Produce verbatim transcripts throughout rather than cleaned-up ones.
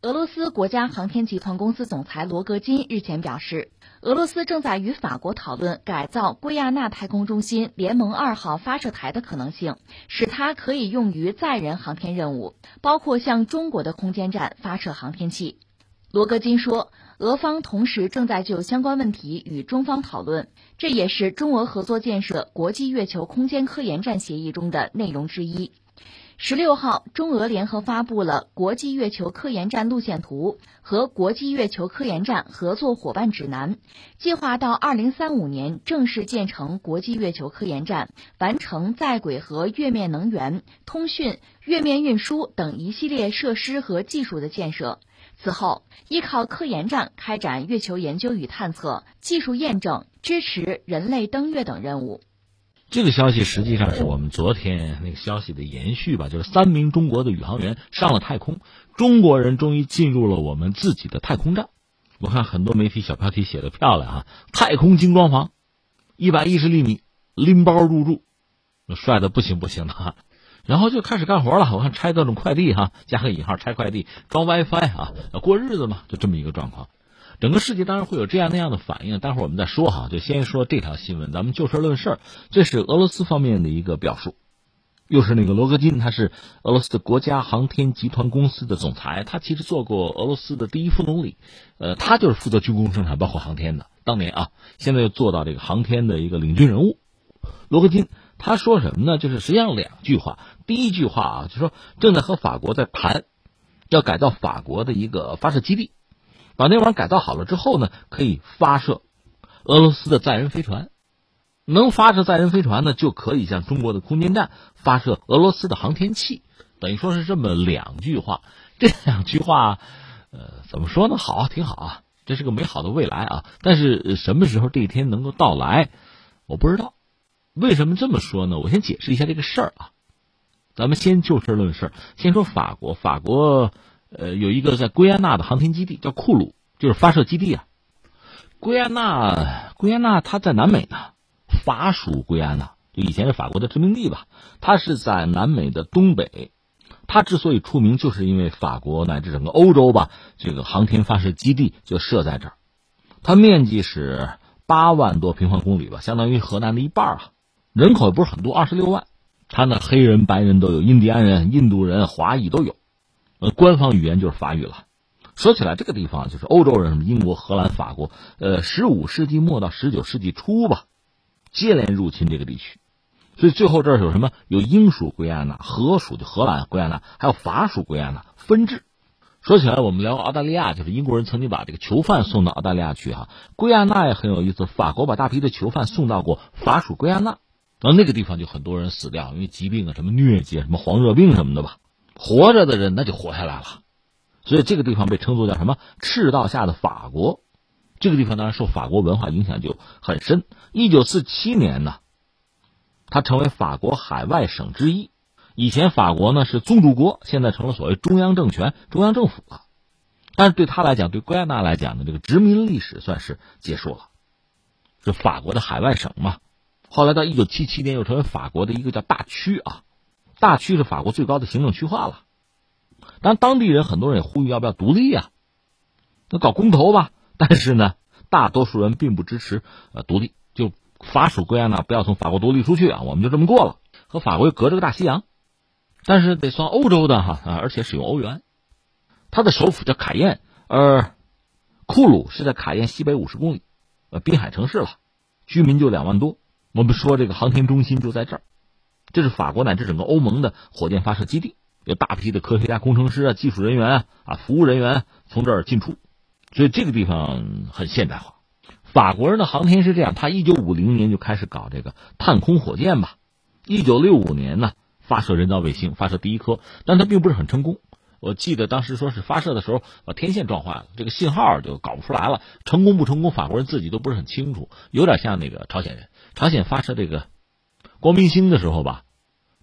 俄罗斯国家航天集团公司总裁罗格金日前表示，俄罗斯正在与法国讨论改造圭亚那太空中心联盟二号发射台的可能性，使它可以用于载人航天任务，包括向中国的空间站发射航天器。罗格金说，俄方同时正在就相关问题与中方讨论，这也是中俄合作建设国际月球空间科研站协议中的内容之一。十六号，中俄联合发布了国际月球科研站路线图和国际月球科研站合作伙伴指南，计划到二零三五年正式建成国际月球科研站，完成在轨和月面能源、通讯、月面运输等一系列设施和技术的建设。此后，依靠科研站开展月球研究与探测、技术验证、支持人类登月等任务。这个消息实际上是我们昨天那个消息的延续吧，就是三名中国的宇航员上了太空，中国人终于进入了我们自己的太空站。我看很多媒体小标题写得漂亮啊，太空精装房，一百一十厘米，拎包入住，帅的不行不行的啊。然后就开始干活了，我看拆各种快递哈、啊，加个引号拆快递，装 WiFi 啊，过日子嘛，就这么一个状况。整个世界当然会有这样那样的反应，待会儿我们再说哈、啊，就先说这条新闻，咱们就事论事。这是俄罗斯方面的一个表述，又是那个罗格金，他是俄罗斯的国家航天集团公司的总裁，他其实做过俄罗斯的第一副总理，呃，他就是负责军工生产，包括航天的，当年啊，现在又做到这个航天的一个领军人物。罗格金他说什么呢？就是实际上两句话。第一句话啊，就说正在和法国在谈，要改造法国的一个发射基地，把那玩意儿改造好了之后呢，可以发射俄罗斯的载人飞船，能发射载人飞船呢，就可以向中国的空间站发射俄罗斯的航天器。等于说是这么两句话，这两句话，呃，怎么说呢？好，挺好啊，这是个美好的未来啊。但是什么时候这一天能够到来，我不知道。为什么这么说呢？我先解释一下这个事儿啊，咱们先就事论事。先说法国，法国呃有一个在圭亚那的航天基地叫库鲁，就是发射基地啊。圭亚那，圭亚那它在南美呢，法属圭亚那，就以前是法国的殖民地吧，它是在南美的东北。它之所以出名，就是因为法国乃至整个欧洲吧，这个航天发射基地就设在这儿。它面积是八万多平方公里吧，相当于河南的一半啊。人口也不是很多，二十六万，他呢黑人白人都有，印第安人、印度人、华裔都有，呃，官方语言就是法语了。说起来这个地方就是欧洲人，什么英国、荷兰、法国，呃，十五世纪末到十九世纪初吧，接连入侵这个地区，所以最后这儿有什么？有英属圭亚那、荷属就荷兰圭亚那，还有法属圭亚那分治。说起来我们聊澳大利亚，就是英国人曾经把这个囚犯送到澳大利亚去哈、啊，圭亚那也很有意思，法国把大批的囚犯送到过法属圭亚那。然后那个地方就很多人死掉，因为疾病啊，什么疟疾、什么黄热病什么的吧。活着的人那就活下来了，所以这个地方被称作叫什么赤道下的法国。这个地方当然受法国文化影响就很深。一九四七年呢，它成为法国海外省之一。以前法国呢是宗主国，现在成了所谓中央政权、中央政府了。但是对他来讲，对圭亚那来讲呢，这个殖民历史算是结束了，是法国的海外省嘛。后来到一九七七年又成为法国的一个叫大区啊，大区是法国最高的行政区划了。但当地人很多人也呼吁要不要独立啊，那搞公投吧。但是呢，大多数人并不支持呃独立，就法属圭亚那不要从法国独立出去啊，我们就这么过了，和法国又隔着个大西洋，但是得算欧洲的哈、啊，而且使用欧元。他的首府叫卡宴，而库鲁是在卡宴西北五十公里，呃，滨海城市了，居民就两万多。我们说这个航天中心就在这儿，这是法国乃至整个欧盟的火箭发射基地，有大批的科学家、工程师啊、技术人员啊、啊服务人员、啊、从这儿进出，所以这个地方很现代化。法国人的航天是这样，他一九五零年就开始搞这个探空火箭吧，一九六五年呢发射人造卫星，发射第一颗，但它并不是很成功。我记得当时说是发射的时候把天线撞坏了，这个信号就搞不出来了，成功不成功法国人自己都不是很清楚，有点像那个朝鲜人，朝鲜发射这个光明星的时候吧，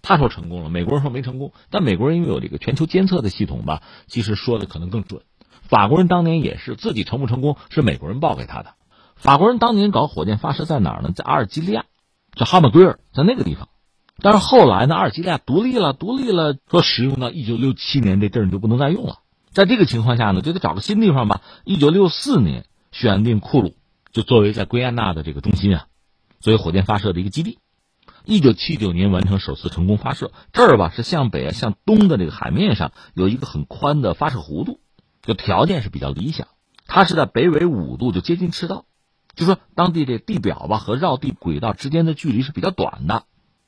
他说成功了，美国人说没成功，但美国人因为有这个全球监测的系统吧，其实说的可能更准。法国人当年也是自己成不成功是美国人报给他的。法国人当年搞火箭发射在哪儿呢？在阿尔及利亚，叫哈马圭尔，在那个地方。但是后来呢，阿尔及利亚独立了，独立了，说使用到一九六七年这地儿就不能再用了，在这个情况下呢，就得找个新地方吧。一九六四年选定库鲁，就作为在圭亚那的这个中心啊，作为火箭发射的一个基地。一九七九年完成首次成功发射，这儿吧是向北啊向东的这个海面上有一个很宽的发射弧度，就条件是比较理想。它是在北纬五度，就接近赤道，就说当地这地表吧和绕地轨道之间的距离是比较短的，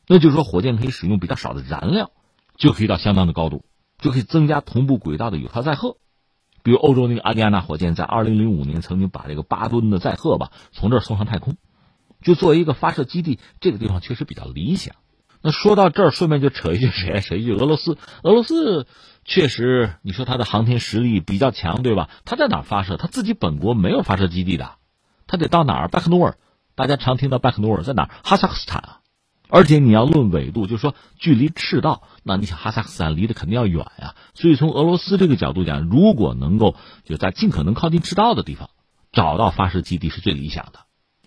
那就是说火箭可以使用比较少的燃料，就可以到相当的高度。就可以增加同步轨道的有效载荷，比如欧洲那个阿迪亚纳火箭在二零零五年曾经把这个八吨的载荷吧从这儿送上太空，就作为一个发射基地，这个地方确实比较理想。那说到这儿，顺便就扯一句谁谁一句俄罗斯，俄罗斯确实你说它的航天实力比较强，对吧？它在哪儿发射？它自己本国没有发射基地的，它得到哪儿？拜克努尔，大家常听到拜克努尔在哪儿？哈萨克斯坦啊。而且你要论纬度，就是说距离赤道，那你想哈萨克斯坦离得肯定要远啊。所以从俄罗斯这个角度讲，如果能够就在尽可能靠近赤道的地方找到发射基地是最理想的，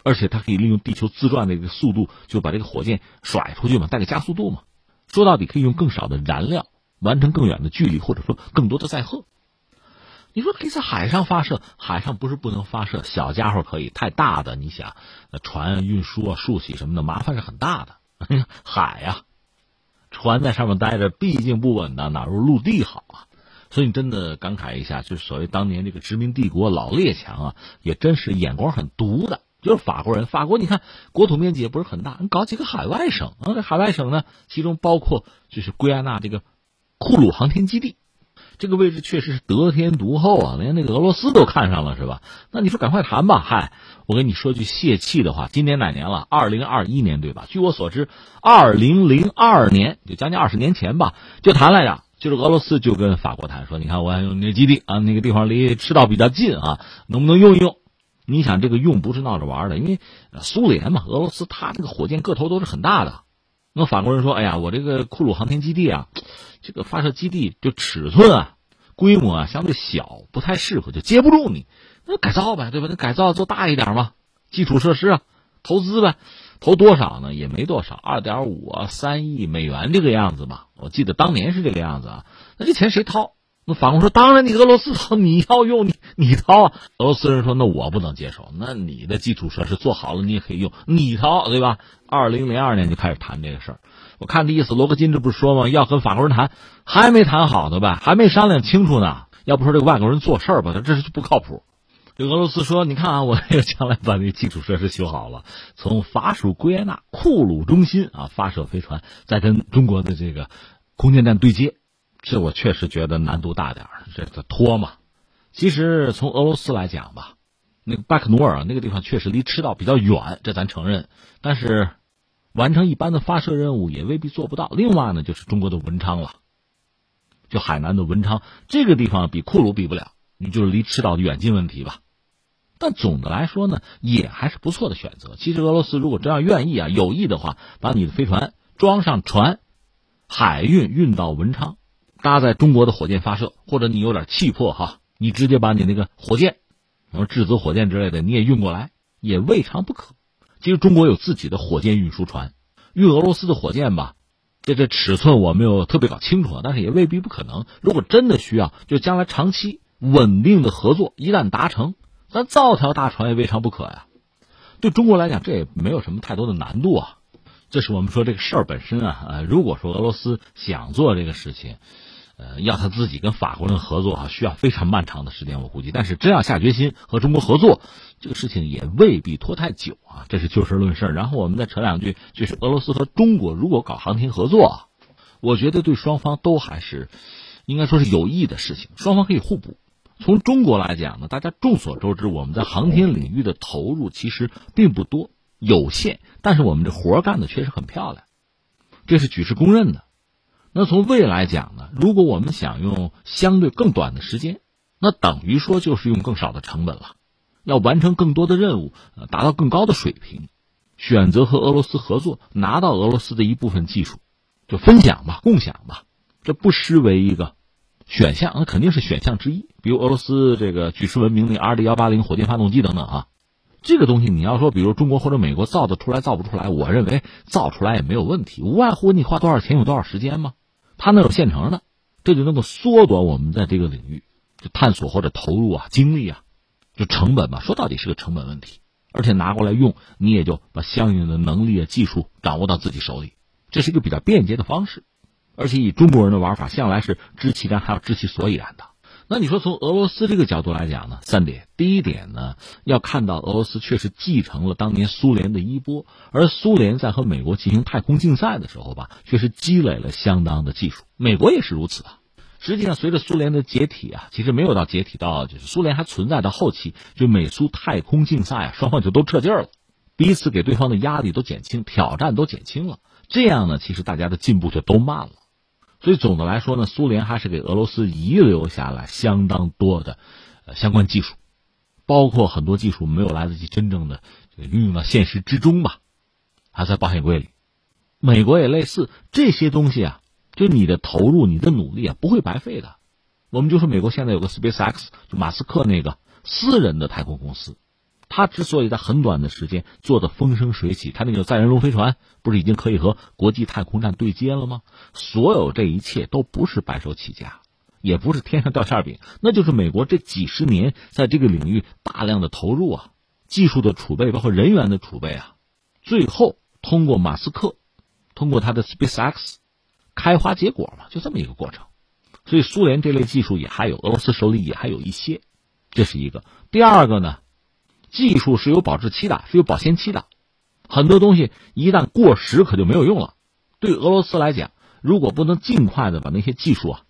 而且它可以利用地球自转的一个速度，就把这个火箭甩出去嘛，带个加速度嘛。说到底可以用更少的燃料完成更远的距离，或者说更多的载荷。你说可以在海上发射，海上不是不能发射，小家伙可以，太大的你想船啊运输啊竖起什么的麻烦是很大的。海呀、啊，船在上面待着，毕竟不稳当，哪如陆地好啊？所以你真的感慨一下，就是所谓当年这个殖民帝国老列强啊，也真是眼光很毒的。就是法国人，法国你看国土面积也不是很大，你搞几个海外省啊？这海外省呢，其中包括就是圭亚那这个库鲁航天基地，这个位置确实是得天独厚啊，连那个俄罗斯都看上了，是吧？那你说赶快谈吧，嗨。我跟你说句泄气的话，今年哪年了？二零二一年对吧？据我所知二零零二年就将近二十年前吧，就谈来着，就是俄罗斯就跟法国谈说，你看我要用你的基地啊，那个地方离赤道比较近啊，能不能用一用？你想这个用不是闹着玩的，因为苏联嘛，俄罗斯它这个火箭个头都是很大的。那法国人说，哎呀，我这个库鲁航天基地啊，这个发射基地就尺寸啊规模啊相对小，不太适合，就接不住你。那改造呗，对吧？那改造做大一点嘛，基础设施啊，投资呗，投多少呢？也没多少，二点五啊，三亿美元这个样子吧。我记得当年是这个样子啊。那这钱谁掏？那法国说，当然你俄罗斯掏，你要用你你掏啊。俄罗斯人说，那我不能接受，那你的基础设施做好了，你也可以用，你掏，对吧？二零零二年就开始谈这个事儿。我看这意思，罗格金这不是说吗？要跟法国人谈，还没谈好的吧？还没商量清楚呢。要不说这个外国人做事儿吧，这是不靠谱。这俄罗斯说，你看啊，我这个将来把那基础设施修好了，从法属圭亚那库鲁中心啊发射飞船，再跟中国的这个空间站对接，这我确实觉得难度大点儿，这这拖嘛。其实从俄罗斯来讲吧，那个巴克努尔啊那个地方确实离赤道比较远，这咱承认，但是完成一般的发射任务也未必做不到。另外呢，就是中国的文昌了，就海南的文昌这个地方比库鲁比不了，你就是离赤道的远近问题吧。但总的来说呢，也还是不错的选择。其实俄罗斯如果真要愿意啊，有意的话，把你的飞船装上船，海运运到文昌，搭载中国的火箭发射，或者你有点气魄哈，你直接把你那个火箭，什么质子火箭之类的，你也运过来，也未尝不可。其实中国有自己的火箭运输船，运俄罗斯的火箭吧，这这尺寸我没有特别搞清楚，但是也未必不可能。如果真的需要，就将来长期稳定的合作，一旦达成。咱造条大船也未尝不可呀、啊，对中国来讲这也没有什么太多的难度啊。这是我们说这个事儿本身啊，呃，如果说俄罗斯想做这个事情，呃，要他自己跟法国人合作啊，需要非常漫长的时间我估计。但是真要下决心和中国合作，这个事情也未必拖太久啊。这是就事论事。然后我们再扯两句，就是俄罗斯和中国如果搞航天合作、啊，我觉得对双方都还是应该说是有益的事情，双方可以互补。从中国来讲呢，大家众所周知，我们在航天领域的投入其实并不多，有限，但是我们这活干的确实很漂亮，这是举世公认的。那从未来讲呢，如果我们想用相对更短的时间，那等于说就是用更少的成本了，要完成更多的任务，达到更高的水平，选择和俄罗斯合作，拿到俄罗斯的一部分技术，就分享吧，共享吧，这不失为一个选项，那肯定是选项之一。比如俄罗斯这个举世闻名的 R D 一八零 火箭发动机等等啊，这个东西你要说比如中国或者美国造得出来造不出来，我认为造出来也没有问题，无外乎你花多少钱有多少时间嘛，它那有现成的，这就能够缩短我们在这个领域这探索或者投入啊、精力啊，这成本嘛，说到底是个成本问题。而且拿过来用，你也就把相应的能力啊、技术掌握到自己手里，这是一个比较便捷的方式。而且以中国人的玩法，向来是知其然还要知其所以然的。那你说从俄罗斯这个角度来讲呢，三点。第一点呢，要看到俄罗斯确实继承了当年苏联的衣钵，而苏联在和美国进行太空竞赛的时候吧，确实积累了相当的技术，美国也是如此啊。实际上随着苏联的解体啊，其实没有到解体到，就是苏联还存在到后期，就美苏太空竞赛啊，双方就都撤劲儿了，彼此给对方的压力都减轻，挑战都减轻了，这样呢，其实大家的进步就都慢了。所以总的来说呢，苏联还是给俄罗斯遗留下了相当多的、呃、相关技术，包括很多技术没有来得及真正的这个运用到现实之中吧，还在保险柜里。美国也类似，这些东西啊，就你的投入、你的努力啊，不会白费的。我们就说美国现在有个 SpaceX， 就马斯克那个私人的太空公司，他之所以在很短的时间做得风生水起，他那个载人龙飞船不是已经可以和国际太空站对接了吗？所有这一切都不是白手起家，也不是天上掉馅饼，那就是美国这几十年在这个领域大量的投入啊，技术的储备，包括人员的储备啊，最后通过马斯克，通过他的 SpaceX 开花结果嘛，就这么一个过程。所以苏联这类技术也还有，俄罗斯手里也还有一些，这是一个。第二个呢，技术是有保质期的，是有保鲜期的，很多东西一旦过时可就没有用了。对俄罗斯来讲，如果不能尽快的把那些技术啊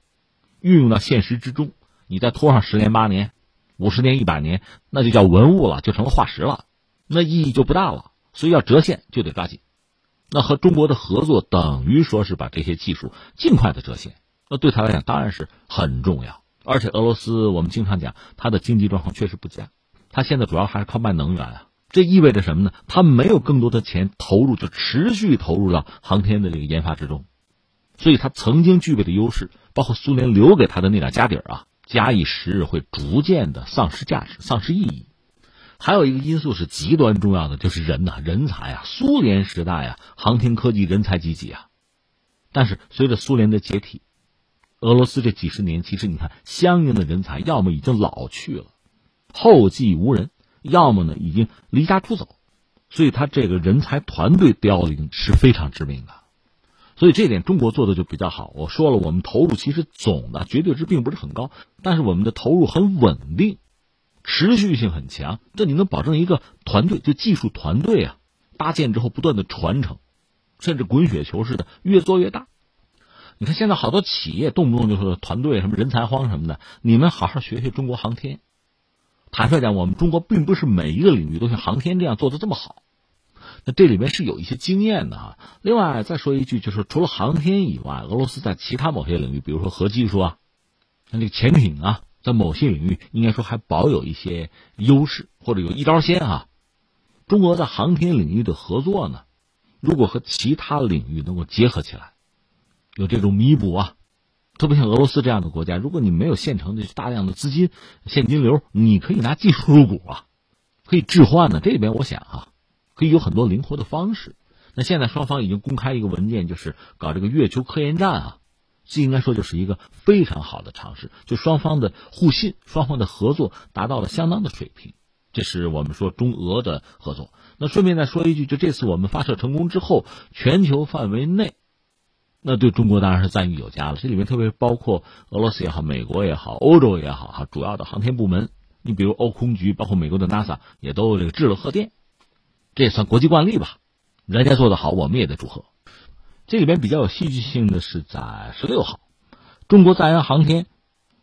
运用到现实之中，你再拖上十年八年、五十年一百年，那就叫文物了，就成了化石了，那意义就不大了。所以要折现就得抓紧。那和中国的合作等于说是把这些技术尽快的折现，那对他来讲当然是很重要。而且俄罗斯我们经常讲，他的经济状况确实不佳。他现在主要还是靠卖能源啊，这意味着什么呢？他没有更多的钱投入，就持续投入到航天的这个研发之中，所以他曾经具备的优势，包括苏联留给他的那点家底儿啊，假以时日会逐渐的丧失价值、丧失意义。还有一个因素是极端重要的，就是人呐、啊，人才啊。苏联时代啊，航天科技人才济济啊，但是随着苏联的解体，俄罗斯这几十年其实你看，相应的人才要么已经老去了，后继无人，要么呢已经离家出走，所以他这个人才团队凋零是非常致命的。所以这点中国做的就比较好。我说了，我们投入其实总的绝对值并不是很高，但是我们的投入很稳定，持续性很强，这你能保证一个团队，就技术团队啊搭建之后不断的传承，甚至滚雪球似的越做越大。你看现在好多企业动不动就说团队什么人才荒什么的，你们好好学学中国航天。坦率讲，我们中国并不是每一个领域都像航天这样做得这么好，那这里面是有一些经验的啊。另外再说一句，就是除了航天以外，俄罗斯在其他某些领域，比如说核技术啊，像这个潜艇啊，在某些领域应该说还保有一些优势，或者有一招鲜啊。中国在航天领域的合作呢，如果和其他领域能够结合起来，有这种弥补啊。特别像俄罗斯这样的国家，如果你没有现成的大量的资金、现金流，你可以拿技术入股啊，可以置换的。这里边我想啊，可以有很多灵活的方式。那现在双方已经公开一个文件，就是搞这个月球科研站啊，这应该说就是一个非常好的尝试。就双方的互信、双方的合作达到了相当的水平，这是我们说中俄的合作。那顺便再说一句，就这次我们发射成功之后，全球范围内那对中国当然是赞誉有加了，这里面特别包括俄罗斯也好、美国也好、欧洲也好哈，主要的航天部门，你比如欧空局，包括美国的 NASA 也都这个致了贺电，这也算国际惯例吧。人家做得好，我们也得祝贺。这里面比较有戏剧性的是在十六号，中国载人航天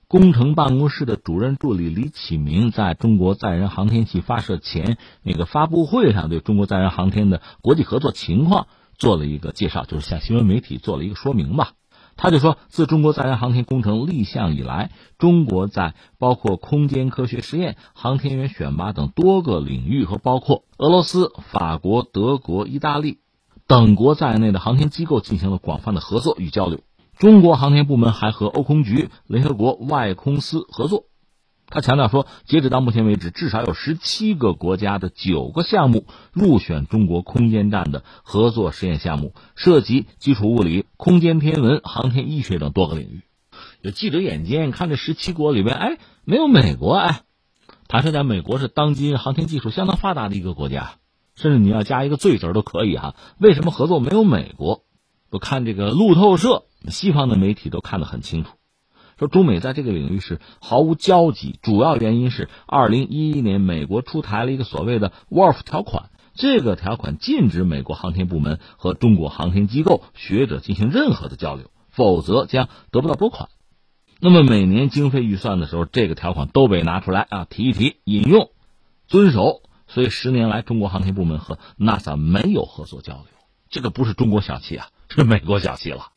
工程办公室的主任助理李启明在中国载人航天器发射前那个发布会上，对中国载人航天的国际合作情况做了一个介绍，就是向新闻媒体做了一个说明吧。他就说，自中国载人航天工程立项以来，中国在包括空间科学实验、航天员选拔等多个领域，和包括俄罗斯、法国、德国、意大利等国在内的航天机构进行了广泛的合作与交流。中国航天部门还和欧空局、联合国外空司合作。他强调说，截止到目前为止，至少有十七个国家的九个项目入选中国空间站的合作实验项目，涉及基础物理、空间天文、航天医学等多个领域。有记者眼尖看这十七国里面，哎，没有美国啊，坦率讲，美国是当今航天技术相当发达的一个国家，甚至你要加一个罪字都可以啊。为什么合作没有美国？我看这个路透社，西方的媒体都看得很清楚，说中美在这个领域是毫无交集，主要原因是二零一一年美国出台了一个所谓的 沃尔夫 条款，这个条款禁止美国航天部门和中国航天机构学者进行任何的交流，否则将得不到拨款。那么每年经费预算的时候，这个条款都被拿出来啊，提一提，引用，遵守。所以十年来，中国航天部门和 NASA 没有合作交流。这个不是中国小气啊，是美国小气了。